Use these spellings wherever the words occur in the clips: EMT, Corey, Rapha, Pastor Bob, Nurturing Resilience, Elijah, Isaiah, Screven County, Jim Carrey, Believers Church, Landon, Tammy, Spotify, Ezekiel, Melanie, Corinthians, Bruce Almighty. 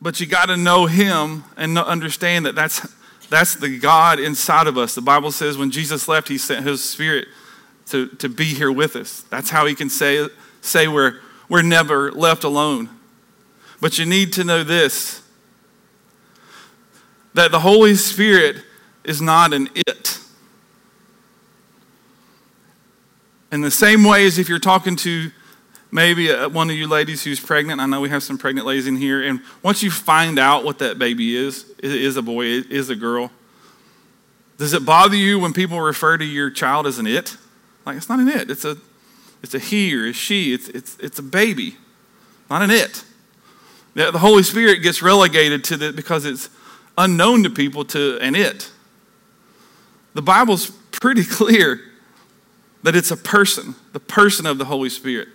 But you got to know him and understand that that's the God inside of us. The Bible says when Jesus left, he sent his spirit to be here with us. That's how he can say we're never left alone. But you need to know this, that the Holy Spirit is not an it. In the same way as if you're talking to maybe one of you ladies who's pregnant, I know we have some pregnant ladies in here, and once you find out what that baby is, it is a boy, it is a girl, does it bother you when people refer to your child as an it? Like, it's not an it, it's a he or a she, it's a baby, not an it. The Holy Spirit gets relegated to that because it's unknown to people to an it. The Bible's pretty clear that it's a person, the person of the Holy Spirit.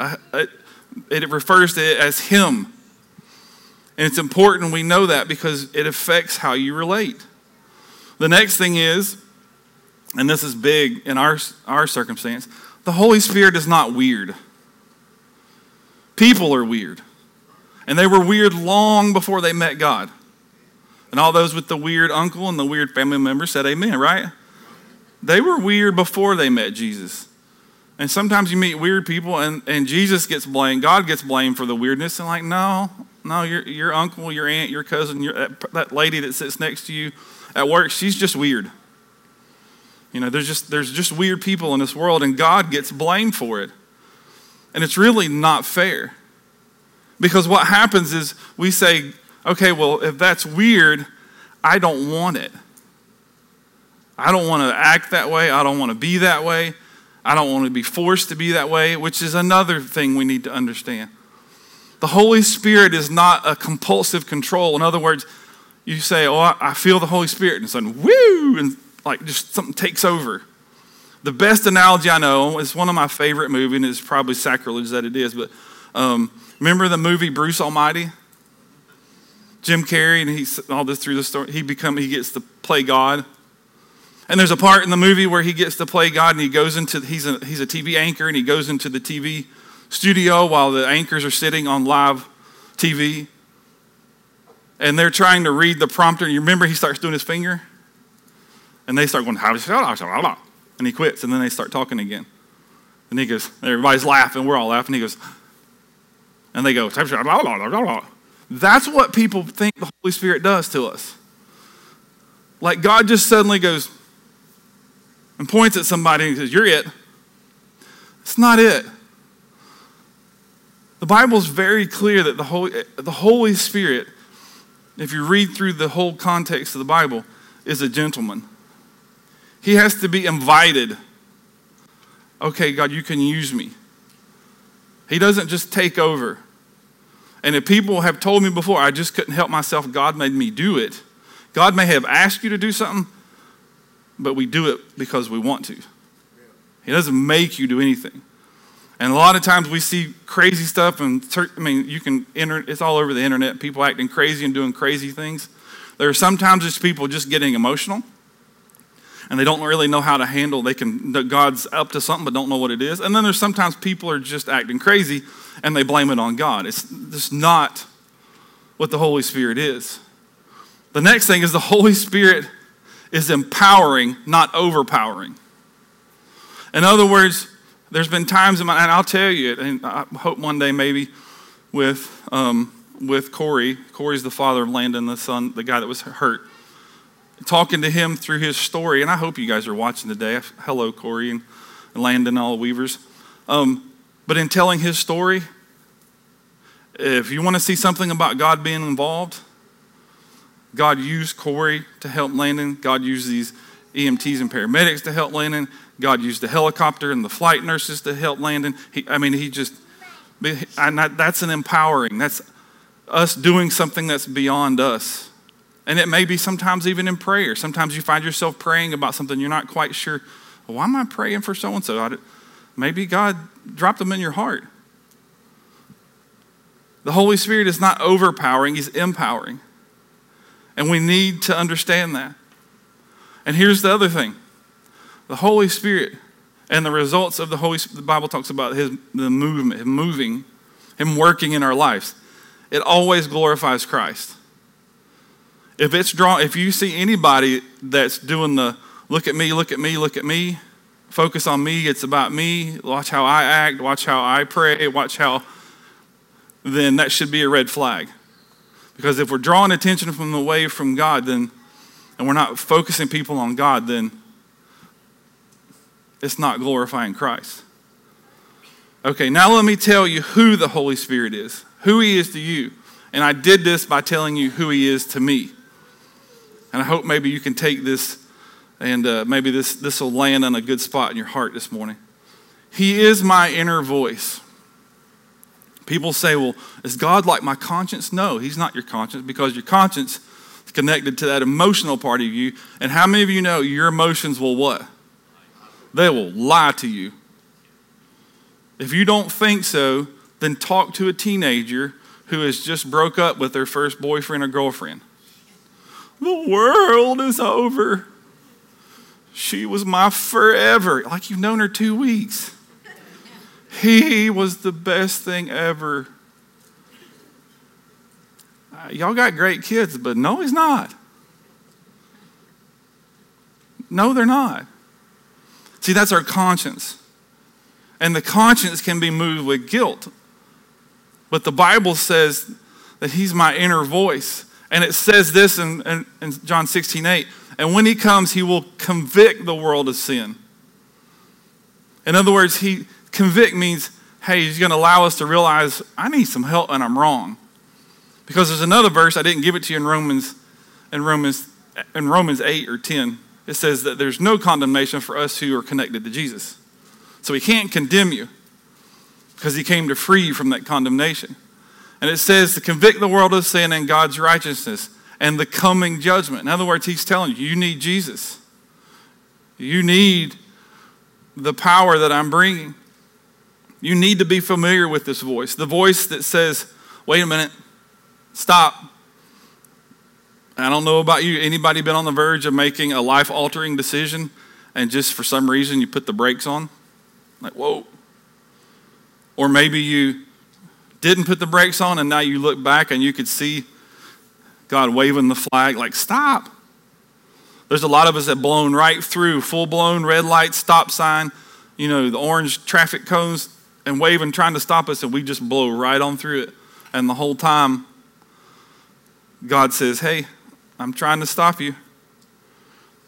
It refers to it as him. And it's important we know that because it affects how you relate. The next thing is, and this is big in our circumstance, the Holy Spirit is not weird. People are weird. And they were weird long before they met God. And all those with the weird uncle and the weird family member said amen, right? They were weird before they met Jesus. And sometimes you meet weird people and Jesus gets blamed, God gets blamed for the weirdness. And like, no, your uncle, your aunt, your cousin, that lady that sits next to you at work, she's just weird. You know, there's just weird people in this world and God gets blamed for it. And it's really not fair. Because what happens is we say, okay, well, if that's weird, I don't want it. I don't want to act that way. I don't want to be that way. I don't want to be forced to be that way, which is another thing we need to understand. The Holy Spirit is not a compulsive control. In other words, you say, oh, I feel the Holy Spirit, and suddenly, woo, and like just something takes over. The best analogy I know is one of my favorite movies, and it's probably sacrilege that it is, but remember the movie Bruce Almighty? Jim Carrey, and he's all this through the story. He gets to play God. And there's a part in the movie where he gets to play God, and he's a TV anchor, and he goes into the TV studio while the anchors are sitting on live TV. And they're trying to read the prompter. You remember he starts doing his finger? And they start going, and he quits, and then they start talking again. And he goes, everybody's laughing, we're all laughing. He goes, and they go, that's what people think the Holy Spirit does to us. Like God just suddenly goes and points at somebody and says, you're it. It's not it. The Bible's very clear that the Holy Spirit, if you read through the whole context of the Bible, is a gentleman. He has to be invited. Okay, God, you can use me. He doesn't just take over. And if people have told me before, I just couldn't help myself, God made me do it. God may have asked you to do something, but we do it because we want to. He doesn't make you do anything. And a lot of times we see crazy stuff, and you can enter, it's all over the internet, people acting crazy and doing crazy things. There are sometimes just people just getting emotional, and they don't really know how to handle, God's up to something but don't know what it is. And then there's sometimes people are just acting crazy and they blame it on God. It's just not what the Holy Spirit is. The next thing is the Holy Spirit is empowering, not overpowering. In other words, there's been times and I'll tell you it, and I hope one day maybe with Corey. Corey's the father of Landon, the son, the guy that was hurt. Talking to him through his story, and I hope you guys are watching today. Hello, Corey and Landon, all Weavers. But in telling his story, if you want to see something about God being involved, God used Corey to help Landon. God used these EMTs and paramedics to help Landon. God used the helicopter and the flight nurses to help Landon. That's an empowering. That's us doing something that's beyond us. And it may be sometimes even in prayer. Sometimes you find yourself praying about something you're not quite sure. Well, why am I praying for so-and-so? Maybe God dropped them in your heart. The Holy Spirit is not overpowering, he's empowering. And we need to understand that. And here's the other thing. The Holy Spirit and the results of the Holy Spirit, the Bible talks about the movement, him moving, him working in our lives. It always glorifies Christ. If you see anybody that's doing the look at me, look at me, look at me, focus on me, it's about me, watch how I act, watch how I pray, then that should be a red flag. Because if we're drawing attention from away from God, and we're not focusing people on God, then it's not glorifying Christ. Okay, now let me tell you who the Holy Spirit is, who he is to you. And I did this by telling you who he is to me. And I hope maybe you can take this and maybe this will land on a good spot in your heart this morning. He is my inner voice. People say, well, is God like my conscience? No, he's not your conscience, because your conscience is connected to that emotional part of you. And how many of you know your emotions will what? They will lie to you. If you don't think so, then talk to a teenager who has just broke up with their first boyfriend or girlfriend. The world is over. She was my forever. Like, you've known her 2 weeks. He was the best thing ever. Y'all got great kids, but no, he's not. No, they're not. See, that's our conscience. And the conscience can be moved with guilt. But the Bible says that he's my inner voice. And it says this in John 16:8. And when he comes, he will convict the world of sin. In other words, convict means, hey, he's going to allow us to realize I need some help and I'm wrong. Because there's another verse, I didn't give it to you in Romans 8 or 10. It says that there's no condemnation for us who are connected to Jesus. So he can't condemn you, because he came to free you from that condemnation. And it says to convict the world of sin and God's righteousness and the coming judgment. In other words, he's telling you, you need Jesus. You need the power that I'm bringing. You need to be familiar with this voice. The voice that says, wait a minute, stop. I don't know about you. Anybody been on the verge of making a life-altering decision and just for some reason you put the brakes on? Like, whoa. Or maybe you didn't put the brakes on and now you look back and you could see God waving the flag like, stop. There's a lot of us that blown right through, full-blown red light, stop sign, the orange traffic cones, and waving, trying to stop us, and we just blow right on through it. And the whole time, God says, hey, I'm trying to stop you.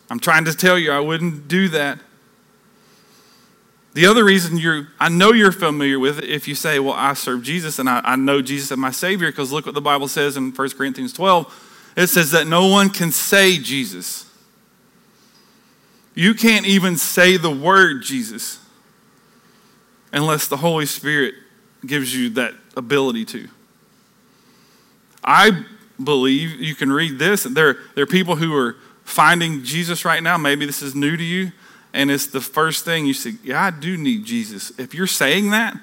I'm trying to tell you I wouldn't do that. The other reason I know you're familiar with it if you say, well, I serve Jesus and I know Jesus as my Savior, because look what the Bible says in 1 Corinthians 12. It says that no one can say Jesus. You can't even say the word Jesus unless the Holy Spirit gives you that ability to. I believe you can read this. There are people who are finding Jesus right now. Maybe this is new to you. And it's the first thing you say, yeah, I do need Jesus. If you're saying that,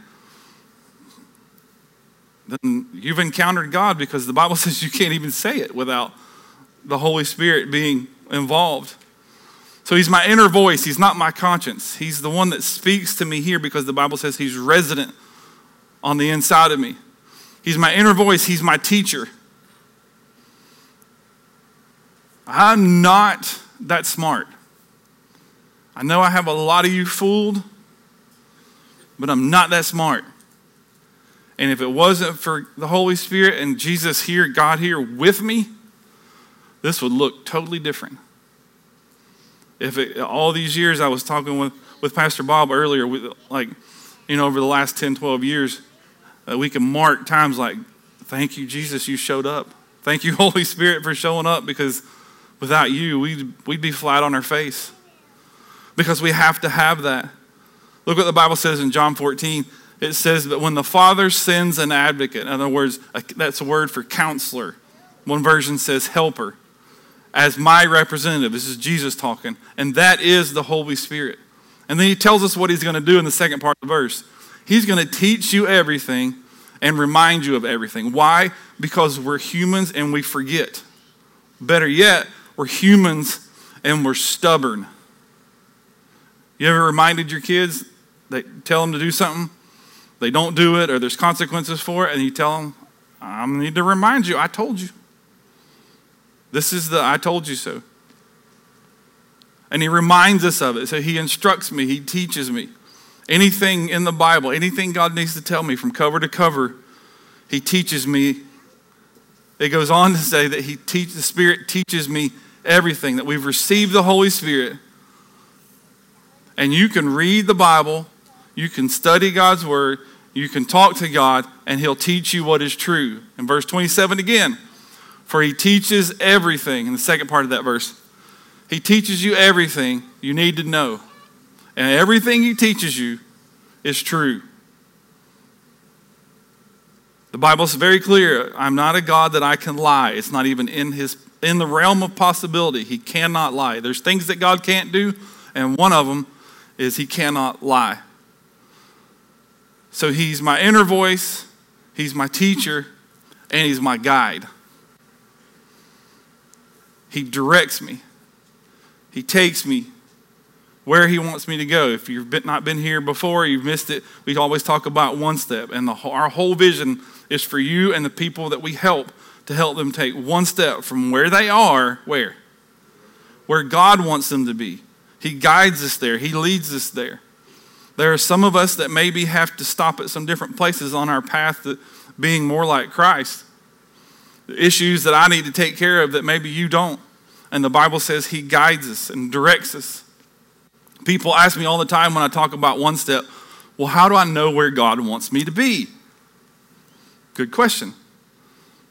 then you've encountered God, because the Bible says you can't even say it without the Holy Spirit being involved. So he's my inner voice. He's not my conscience. He's the one that speaks to me here, because the Bible says he's resident on the inside of me. He's my inner voice. He's my teacher. I'm not that smart. I know I have a lot of you fooled, but I'm not that smart. And if it wasn't for the Holy Spirit and Jesus here, God here with me, this would look totally different. All these years I was talking with Pastor Bob earlier, over the last 10, 12 years, we can mark times like, thank you, Jesus, you showed up. Thank you, Holy Spirit, for showing up, because without you, we'd be flat on our face. Because we have to have that. Look what the Bible says in John 14. It says that when the Father sends an advocate, in other words, that's a word for counselor. One version says helper. As my representative. This is Jesus talking. And that is the Holy Spirit. And then he tells us what he's going to do in the second part of the verse. He's going to teach you everything and remind you of everything. Why? Because we're humans and we forget. Better yet, we're humans and we're stubborn. You ever reminded your kids, they tell them to do something, they don't do it, or there's consequences for it, and you tell them, I need to remind you, I told you. This is the I told you so. And he reminds us of it. So he instructs me. He teaches me. Anything in the Bible, anything God needs to tell me from cover to cover, he teaches me. It goes on to say that the Spirit teaches me everything, that we've received the Holy Spirit. And you can read the Bible, you can study God's Word, you can talk to God, and he'll teach you what is true. In verse 27 again, for he teaches everything. In the second part of that verse, he teaches you everything you need to know. And everything he teaches you is true. The Bible's very clear. I'm not a God that I can lie. It's not even in the realm of possibility. He cannot lie. There's things that God can't do, and one of them is he cannot lie. So he's my inner voice, he's my teacher, and he's my guide. He directs me. He takes me where he wants me to go. If you've not been here before, you've missed it. We always talk about one step, and our whole vision is for you and the people that we help to help them take one step from where they are, where God wants them to be. He guides us there. He leads us there. There are some of us that maybe have to stop at some different places on our path to being more like Christ. The issues that I need to take care of that maybe you don't. And the Bible says he guides us and directs us. People ask me all the time when I talk about one step, well, how do I know where God wants me to be? Good question.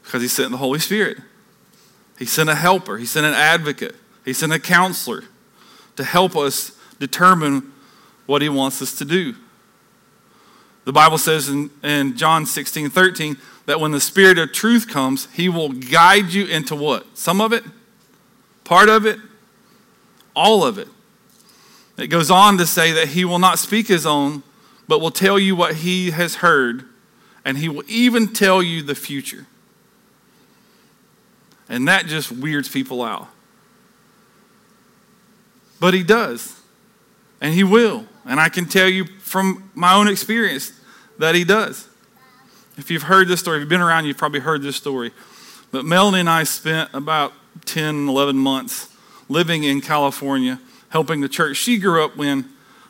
Because he sent the Holy Spirit. He sent a helper. He sent an advocate. He sent a counselor to help us determine what he wants us to do. The Bible says in John 16:13 that when the Spirit of truth comes, he will guide you into what? Some of it? Part of it? All of it. It goes on to say that he will not speak his own, but will tell you what he has heard, and he will even tell you the future. And that just weirds people out. But he does, and he will. And I can tell you from my own experience that he does. If you've heard this story, if you've been around, you've probably heard this story. But Melanie and I spent about 10, 11 months living in California, helping the church she grew up in.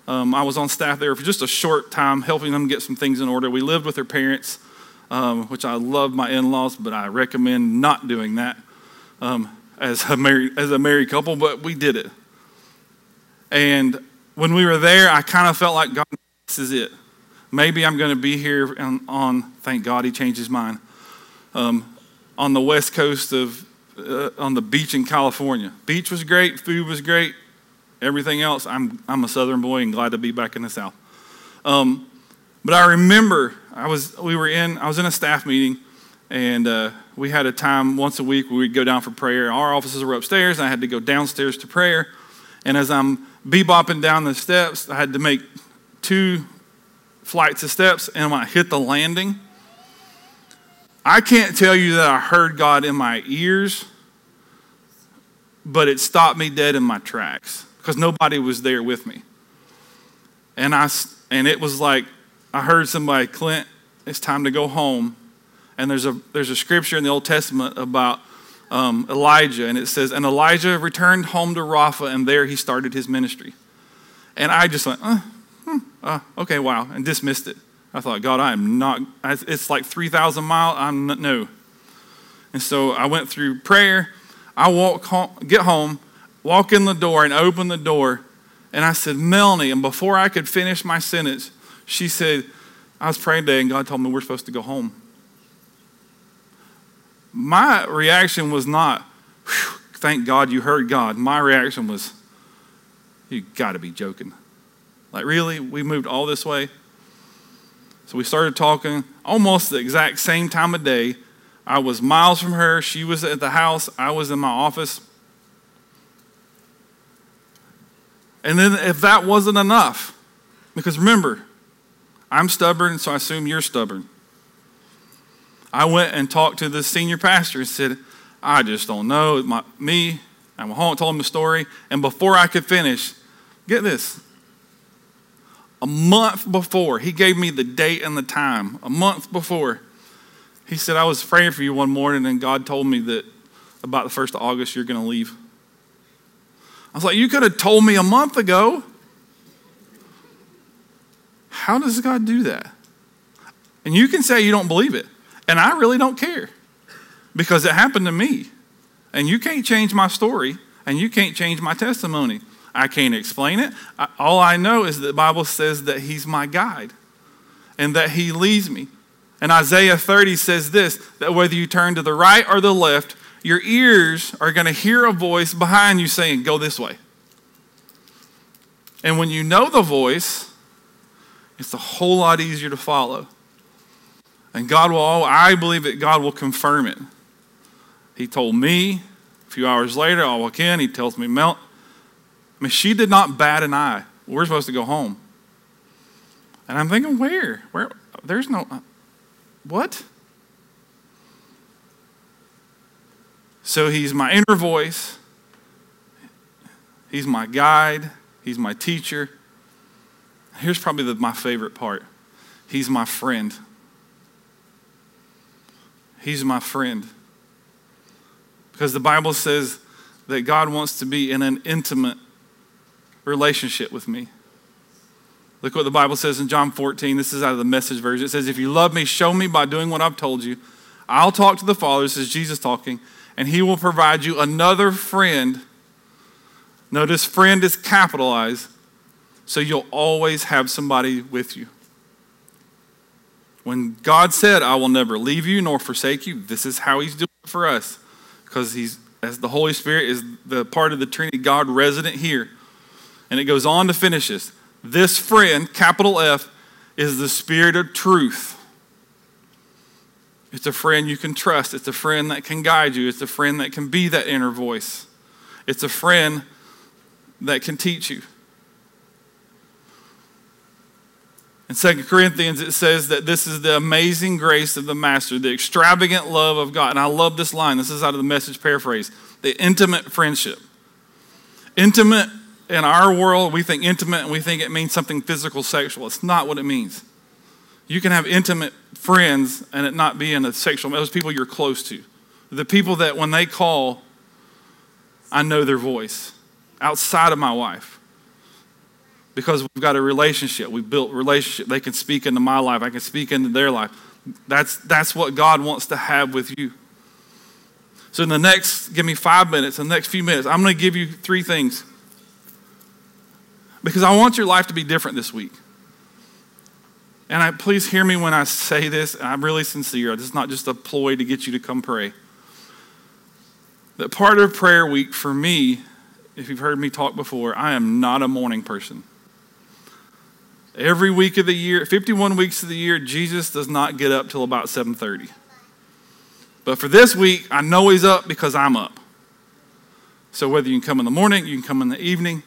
I was on staff there for just a short time, helping them get some things in order. We lived with her parents, which I love my in-laws, but I recommend not doing that as a married couple, but we did it. And when we were there, I kind of felt like, God, this is it. Maybe I'm going to be here on thank God he changed his mind, on the west coast on the beach in California. Beach was great. Food was great. Everything else, I'm a southern boy and glad to be back in the South. But I remember I was in a staff meeting, and we had a time once a week where we'd go down for prayer. Our offices were upstairs, and I had to go downstairs to prayer. And as I'm bebopping down the steps, I had to make 2 flights of steps, and when I hit the landing, I can't tell you that I heard God in my ears, but it stopped me dead in my tracks because nobody was there with me. And it was like I heard somebody, Clint, it's time to go home. And there's a scripture in the Old Testament about Elijah, and it says, and Elijah returned home to Rapha, and there he started his ministry. And I just went, okay, wow, and dismissed it. I thought, God, I am not, it's like 3,000 miles, I'm not, no. And so I went through prayer. I get home, walk in the door, and open the door. And I said, Melanie, and before I could finish my sentence, she said, I was praying today, and God told me we're supposed to go home. My reaction was not, thank God you heard God. My reaction was, you got to be joking. Like, really? We moved all this way? So we started talking almost the exact same time of day. I was miles from her. She was at the house. I was in my office. And then if that wasn't enough, because remember, I'm stubborn, so I assume you're stubborn. I went and talked to the senior pastor and said, I just don't know. I went home and told him the story. And before I could finish, get this. A month before, he gave me the date and the time. A month before, he said, I was praying for you one morning, and God told me that about the 1st of August, you're going to leave. I was like, you could have told me a month ago. How does God do that? And you can say you don't believe it. And I really don't care because it happened to me. And you can't change my story and you can't change my testimony. I can't explain it. All I know is that the Bible says that he's my guide and that he leads me. And Isaiah 30 says this, that whether you turn to the right or the left, your ears are going to hear a voice behind you saying, go this way. And when you know the voice, it's a whole lot easier to follow. And God will, I believe that God will confirm it. He told me a few hours later, I walk in, he tells me, Mel, I mean, she did not bat an eye. We're supposed to go home. And I'm thinking, where? Where? There's no, what? So he's my inner voice. He's my guide. He's my teacher. Here's probably my favorite part. He's my friend. He's my friend. Because the Bible says that God wants to be in an intimate relationship with me. Look what the Bible says in John 14. This is out of the Message version. It says, if you love me, show me by doing what I've told you. I'll talk to the Father, this is Jesus talking, and he will provide you another friend. Notice friend is capitalized, so you'll always have somebody with you. When God said, I will never leave you nor forsake you, this is how he's doing it for us. Because he's, as the Holy Spirit is the part of the Trinity, God resident here. And it goes on to finish this. This friend, capital F, is the Spirit of truth. It's a friend you can trust. It's a friend that can guide you. It's a friend that can be that inner voice. It's a friend that can teach you. In 2 Corinthians, it says that this is the amazing grace of the Master, the extravagant love of God. And I love this line. This is out of the Message paraphrase. The intimate friendship. Intimate, in our world, we think intimate and we think it means something physical, sexual. It's not what it means. You can have intimate friends and it not be in a sexual. Those people you're close to. The people that when they call, I know their voice. Outside of my wife. Because we've got a relationship. We've built a relationship. They can speak into my life. I can speak into their life. That's what God wants to have with you. So in the next, give me 5 minutes, in the next few minutes, I'm going to give you 3 things. Because I want your life to be different this week. And please hear me when I say this. And I'm really sincere. This is not just a ploy to get you to come pray. That part of prayer week for me, if you've heard me talk before, I am not a morning person. Every week of the year, 51 weeks of the year, Jesus does not get up till about 7:30. But for this week, I know he's up because I'm up. So whether you can come in the morning, you can come in the evening.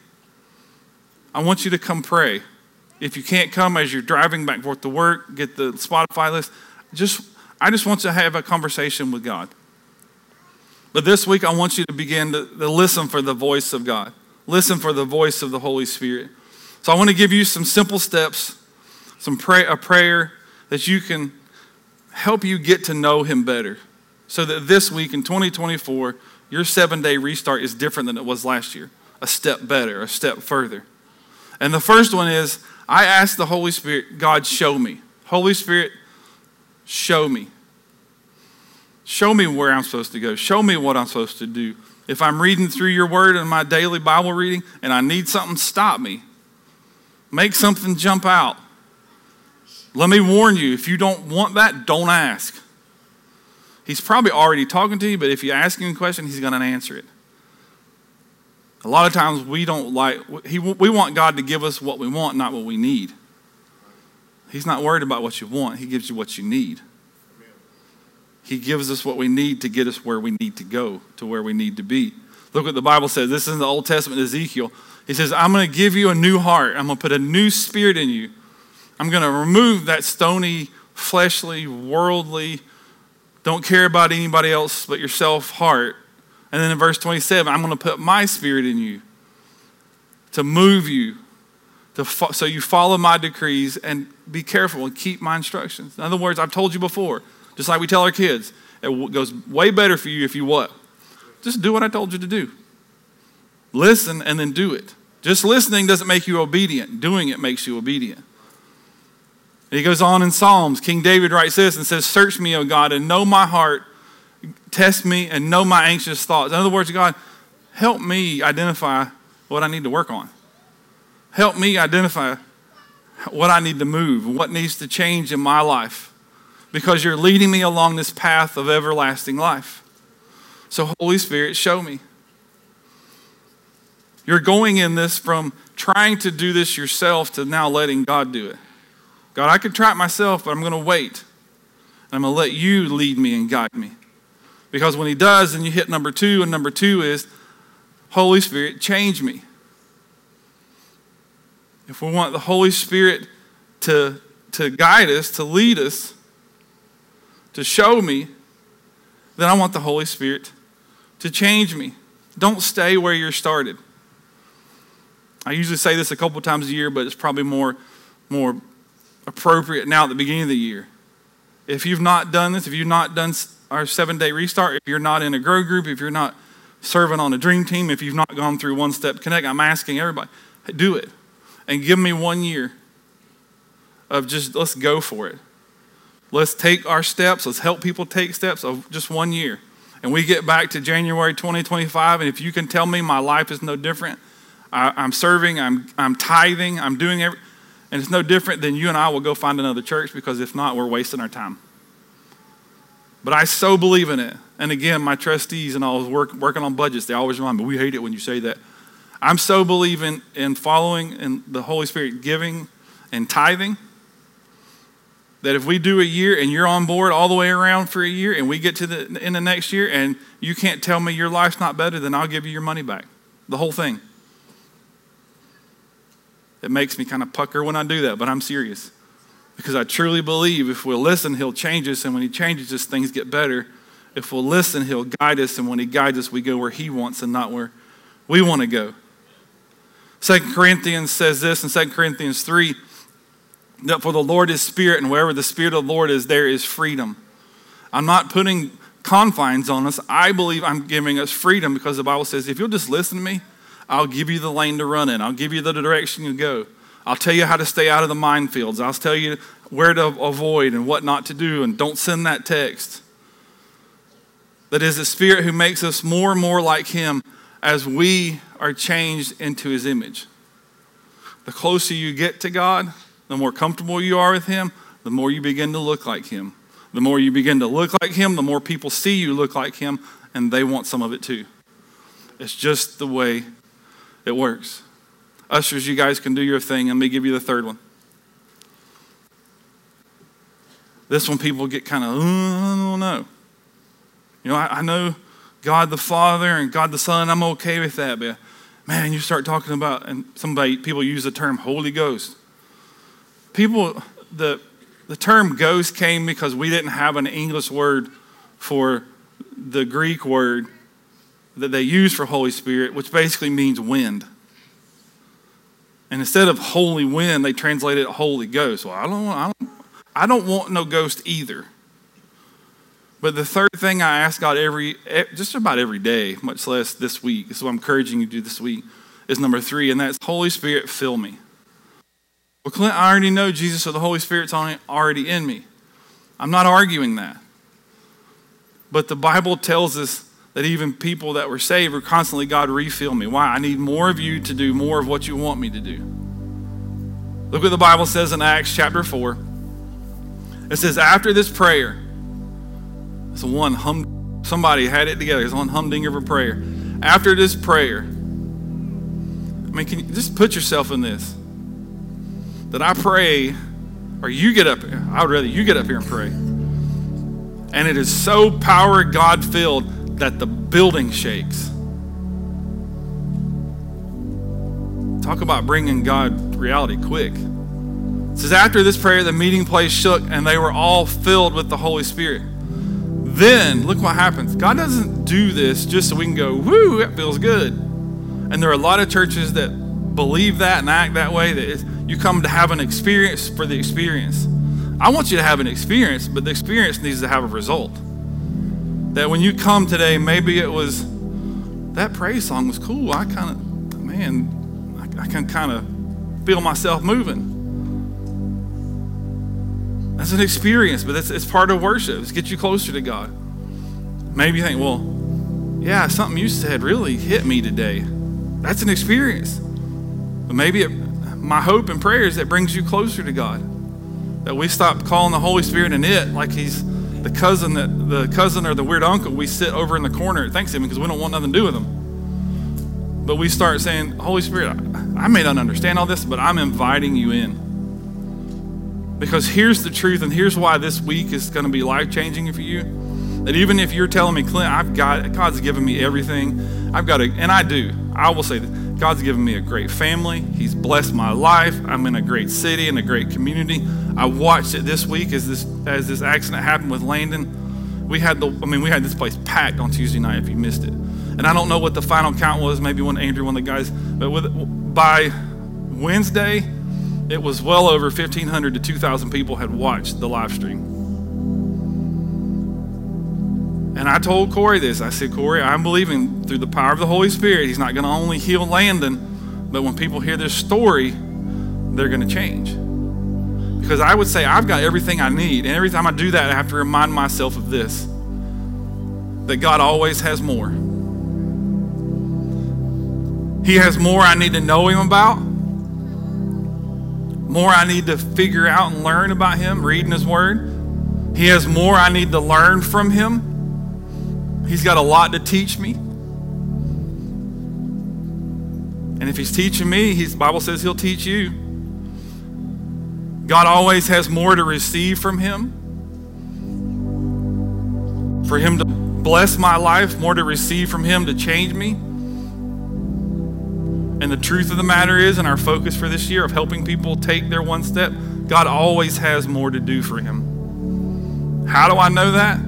I want you to come pray. If you can't come as you're driving back and forth to work, get the Spotify list. I just want you to have a conversation with God. But this week, I want you to begin to listen for the voice of God. Listen for the voice of the Holy Spirit. So I want to give you some simple steps, a prayer that you can help you get to know him better. So that this week in 2024, your 7-day restart is different than it was last year. A step better, a step further. And the first one is, I ask the Holy Spirit, God, show me. Holy Spirit, show me. Show me where I'm supposed to go. Show me what I'm supposed to do. If I'm reading through your word in my daily Bible reading and I need something, stop me. Make something jump out. Let me warn you, if you don't want that, don't ask. He's probably already talking to you, but if you ask him a question, he's going to answer it. A lot of times we don't we want God to give us what we want, not what we need. He's not worried about what you want. He gives you what you need. He gives us what we need to get us where we need to go, to where we need to be. Look what the Bible says. This is in the Old Testament, Ezekiel. He says, I'm going to give you a new heart. I'm going to put a new spirit in you. I'm going to remove that stony, fleshly, worldly, don't care about anybody else but yourself heart. And then in verse 27, I'm going to put my spirit in you to move you, so you follow my decrees and be careful and keep my instructions. In other words, I've told you before, just like we tell our kids, it goes way better for you if you what? Just do what I told you to do. Listen and then do it. Just listening doesn't make you obedient. Doing it makes you obedient. And he goes on in Psalms. King David writes this and says, "Search me, O God, and know my heart. Test me and know my anxious thoughts." In other words, God, help me identify what I need to work on. Help me identify what I need to move, what needs to change in my life, because you're leading me along this path of everlasting life. So Holy Spirit, show me. You're going in this from trying to do this yourself to now letting God do it. God, I could try it myself, but I'm going to wait. I'm going to let you lead me and guide me. Because when he does, then you hit number two, and number two is, Holy Spirit, change me. If we want the Holy Spirit to guide us, to lead us, to show me, then I want the Holy Spirit to change me. Don't stay where you're started. I usually say this a couple times a year, but it's probably more appropriate now at the beginning of the year. If you've not done this, if you've not done our 7-day restart, if you're not in a grow group, if you're not serving on a dream team, if you've not gone through One Step Connect, I'm asking everybody, hey, do it. And give me 1 year of just, let's go for it. Let's take our steps. Let's help people take steps of just 1 year. And we get back to January 2025, and if you can tell me my life is no different, I'm serving, I'm tithing, I'm doing everything, and it's no different, then you and I will go find another church, because if not, we're wasting our time. But I so believe in it. And again, my trustees and all working on budgets, they always remind me, we hate it when you say that. I'm so believing in following and the Holy Spirit giving and tithing, that if we do a year and you're on board all the way around for a year, and we get to the end of next year and you can't tell me your life's not better, then I'll give you your money back. The whole thing. It makes me kind of pucker when I do that, but I'm serious. Because I truly believe if we'll listen, he'll change us. And when he changes us, things get better. If we'll listen, he'll guide us. And when he guides us, we go where he wants and not where we want to go. 2 Corinthians says this in 2 Corinthians 3, that for the Lord is spirit, and wherever the spirit of the Lord is, there is freedom. I'm not putting confines on us. I believe I'm giving us freedom, because the Bible says, if you'll just listen to me, I'll give you the lane to run in. I'll give you the direction you go. I'll tell you how to stay out of the minefields. I'll tell you where to avoid and what not to do, and don't send that text. That is the Spirit who makes us more and more like him as we are changed into his image. The closer you get to God, the more comfortable you are with him, the more you begin to look like him. The more you begin to look like him, the more people see you look like him, and they want some of it too. It's just the way it works. Ushers, you guys can do your thing. Let me give you the third one. This one people get kind of, I don't know. You know, I know God the Father and God the Son. I'm okay with that, but man, you start talking about, and people use the term Holy Ghost. People, the term ghost came because we didn't have an English word for the Greek word that they use for Holy Spirit, which basically means wind. And instead of holy wind, they translated it Holy Ghost. Well, I don't want no ghost either. But the third thing I ask God just about every day, much less this week, this is what I'm encouraging you to do this week, is number 3, and that's Holy Spirit, fill me. Well, Clint, I already know Jesus, so the Holy Spirit's already in me. I'm not arguing that. But the Bible tells us that even people that were saved were constantly, God, refill me. Why? I need more of you to do more of what you want me to do. Look what the Bible says in Acts chapter 4. It says, after this prayer, it's one somebody had it together. It's one humdinger of a prayer. After this prayer, can you just put yourself in this? That I pray, or you get up here. I would rather you get up here and pray. And it is so power God-filled that the building shakes. Talk about bringing God reality quick. It says, after this prayer, the meeting place shook, and they were all filled with the Holy Spirit. Then, look what happens. God doesn't do this just so we can go, woo, that feels good. And there are a lot of churches that believe that and act that way, that it's, you come to have an experience for the experience. I want you to have an experience, but the experience needs to have a result. That when you come today, maybe it was that praise song was cool. I can kind of feel myself moving. That's an experience, but it's part of worship. It's get you closer to God. Maybe you think, well, yeah, something you said really hit me today. That's an experience. But maybe my hope and prayer is that brings you closer to God. That we stop calling the Holy Spirit an it, like he's the cousin or the weird uncle we sit over in the corner at Thanksgiving because we don't want nothing to do with him. But we start saying, Holy Spirit, I may not understand all this, but I'm inviting you in. Because here's the truth, and here's why this week is going to be life-changing for you. That even if you're telling me, Clint, God's given me everything. I will say that God's given me a great family. He's blessed my life. I'm in a great city and a great community. I watched it this week as this accident happened with Landon. We had this place packed on Tuesday night if you missed it. And I don't know what the final count was, maybe one of the guys, but by Wednesday, it was well over 1,500 to 2,000 people had watched the live stream. And I told Corey this. I said, Corey, I'm believing through the power of the Holy Spirit, he's not going to only heal Landon, but when people hear this story, they're going to change. Because I would say I've got everything I need. And every time I do that, I have to remind myself of this, that God always has more. He has more I need to know him about, more I need to figure out and learn about him, reading his word. He has more I need to learn from him. He's got a lot to teach me. And if he's teaching me, the Bible says he'll teach you. God always has more to receive from him. For him to bless my life, more to receive from him to change me. And the truth of the matter is, and our focus for this year of helping people take their one step, God always has more to do for him. How do I know that?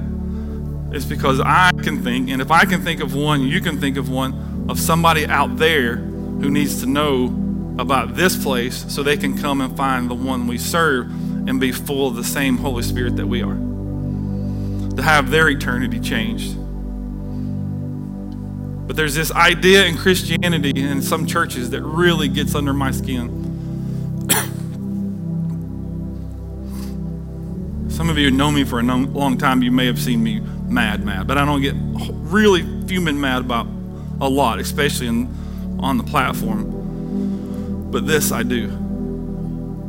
It's because I can think, and if I can think of one, you can think of one, of somebody out there who needs to know about this place so they can come and find the one we serve and be full of the same Holy Spirit that we are. To have their eternity changed. But there's this idea in Christianity and in some churches that really gets under my skin. Some of you who know me for a long time, you may have seen me mad, but I don't get really fuming mad about a lot, especially on the platform. But this I do,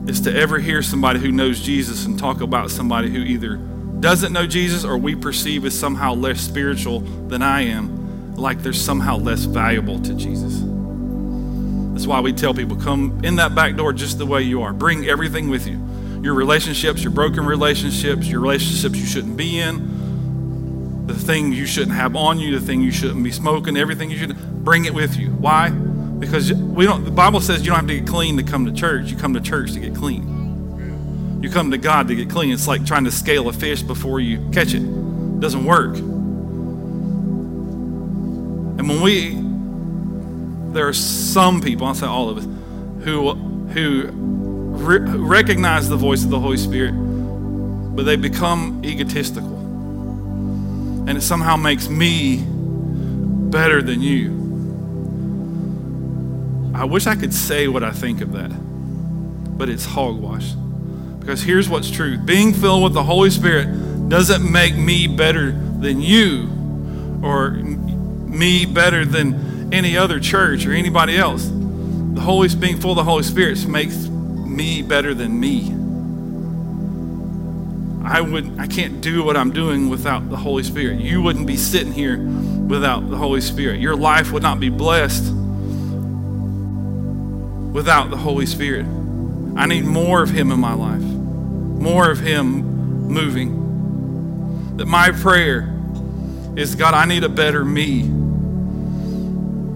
is to ever hear somebody who knows Jesus and talk about somebody who either doesn't know Jesus or we perceive as somehow less spiritual than I am, like they're somehow less valuable to Jesus. That's why we tell people, come in that back door just the way you are. Bring everything with you. Your relationships, your broken relationships, your relationships you shouldn't be in, the thing you shouldn't have on you, the thing you shouldn't be smoking, everything you shouldn't, bring it with you. Why? Because the Bible says you don't have to get clean to come to church. You come to church to get clean. You come to God to get clean. It's like trying to scale a fish before you catch it. It doesn't work. And there are some people, I'll say all of us, who recognize the voice of the Holy Spirit, but they become egotistical. And it somehow makes me better than you. I wish I could say what I think of that, but it's hogwash. Because here's what's true. Being filled with the Holy Spirit doesn't make me better than you or me better than any other church or anybody else. Being full of the Holy Spirit makes me better than me. I can't do what I'm doing without the Holy Spirit. You wouldn't be sitting here without the Holy Spirit. Your life would not be blessed without the Holy Spirit. I need more of him in my life. More of him moving. That my prayer is, God, I need a better me.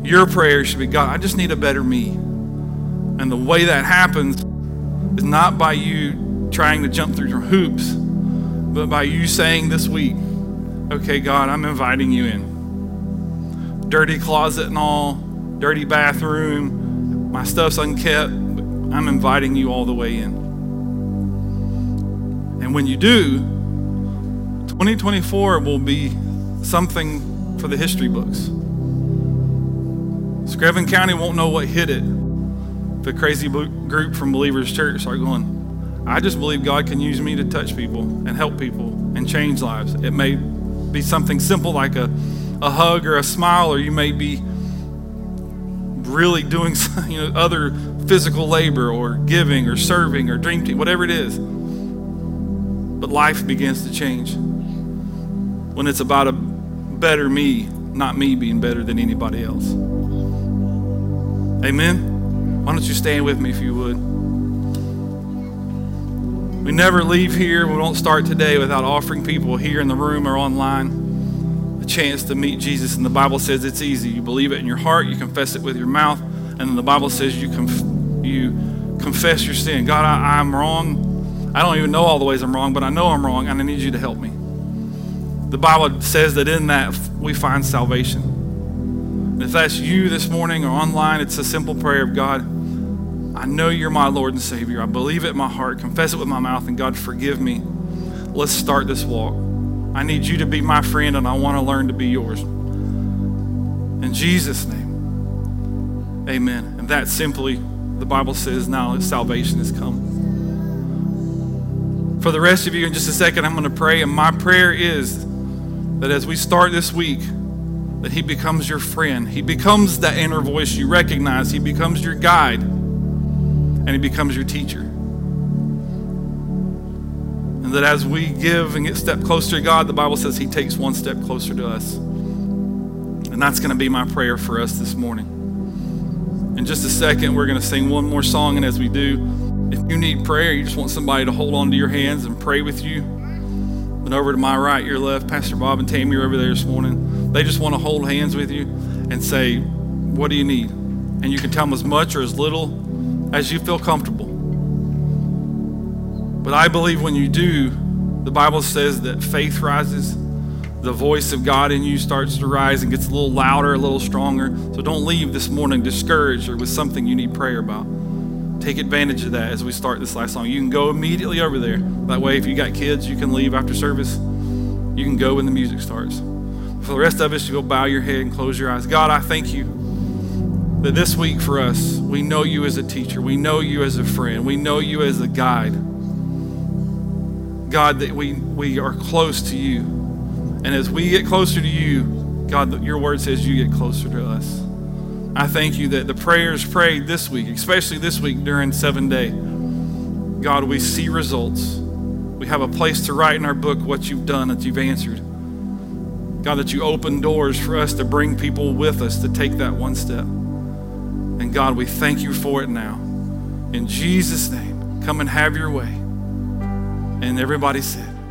Your prayer should be, God, I just need a better me. And the way that happens is not by you trying to jump through your hoops, but by you saying this week, okay, God, I'm inviting you in. Dirty closet and all, dirty bathroom, my stuff's unkept, but I'm inviting you all the way in. And when you do, 2024 will be something for the history books. Screven County won't know what hit it. The crazy group from Believers Church are going, I just believe God can use me to touch people and help people and change lives. It may be something simple like a hug or a smile, or you may be really doing other physical labor or giving or serving or dream team, whatever it is. But life begins to change when it's about a better me, not me being better than anybody else. Amen. Why don't you stand with me if you would? We never leave here. We don't start today without offering people here in the room or online a chance to meet Jesus. And the Bible says it's easy. You believe it in your heart. You confess it with your mouth. And then the Bible says you confess your sin. God, I'm wrong. I don't even know all the ways I'm wrong, but I know I'm wrong, and I need you to help me. The Bible says that in that we find salvation. And if that's you this morning or online, it's a simple prayer of God. I know you're my Lord and Savior. I believe it in my heart, confess it with my mouth, and God, forgive me. Let's start this walk. I need you to be my friend, and I want to learn to be yours. In Jesus' name, amen. And that simply, the Bible says now, salvation has come. For the rest of you, in just a second, I'm going to pray. And my prayer is that as we start this week, that he becomes your friend. He becomes that inner voice you recognize. He becomes your guide. And he becomes your teacher. And that as we give and get a step closer to God, the Bible says he takes one step closer to us. And that's going to be my prayer for us this morning. In just a second, we're going to sing one more song. And as we do, if you need prayer, you just want somebody to hold on to your hands and pray with you. And over to my right, your left, Pastor Bob and Tammy are over there this morning. They just want to hold hands with you and say, what do you need? And you can tell them as much or as little as you feel comfortable. But I believe when you do, the Bible says that faith rises. The voice of God in you starts to rise and gets a little louder, a little stronger. So don't leave this morning discouraged or with something you need prayer about. Take advantage of that as we start this last song. You can go immediately over there. That way, if you got kids, you can leave after service. You can go when the music starts. For the rest of us, you go bow your head and close your eyes. God, I thank you that this week for us, we know you as a teacher. We know you as a friend. We know you as a guide. God, that we are close to you. And as we get closer to you, God, your word says you get closer to us. I thank you that the prayers prayed this week, especially this week during 7 Day, God, we see results. We have a place to write in our book what you've done, that you've answered. God, that you open doors for us to bring people with us to take that one step. And God, we thank you for it now. In Jesus' name, come and have your way. And everybody said,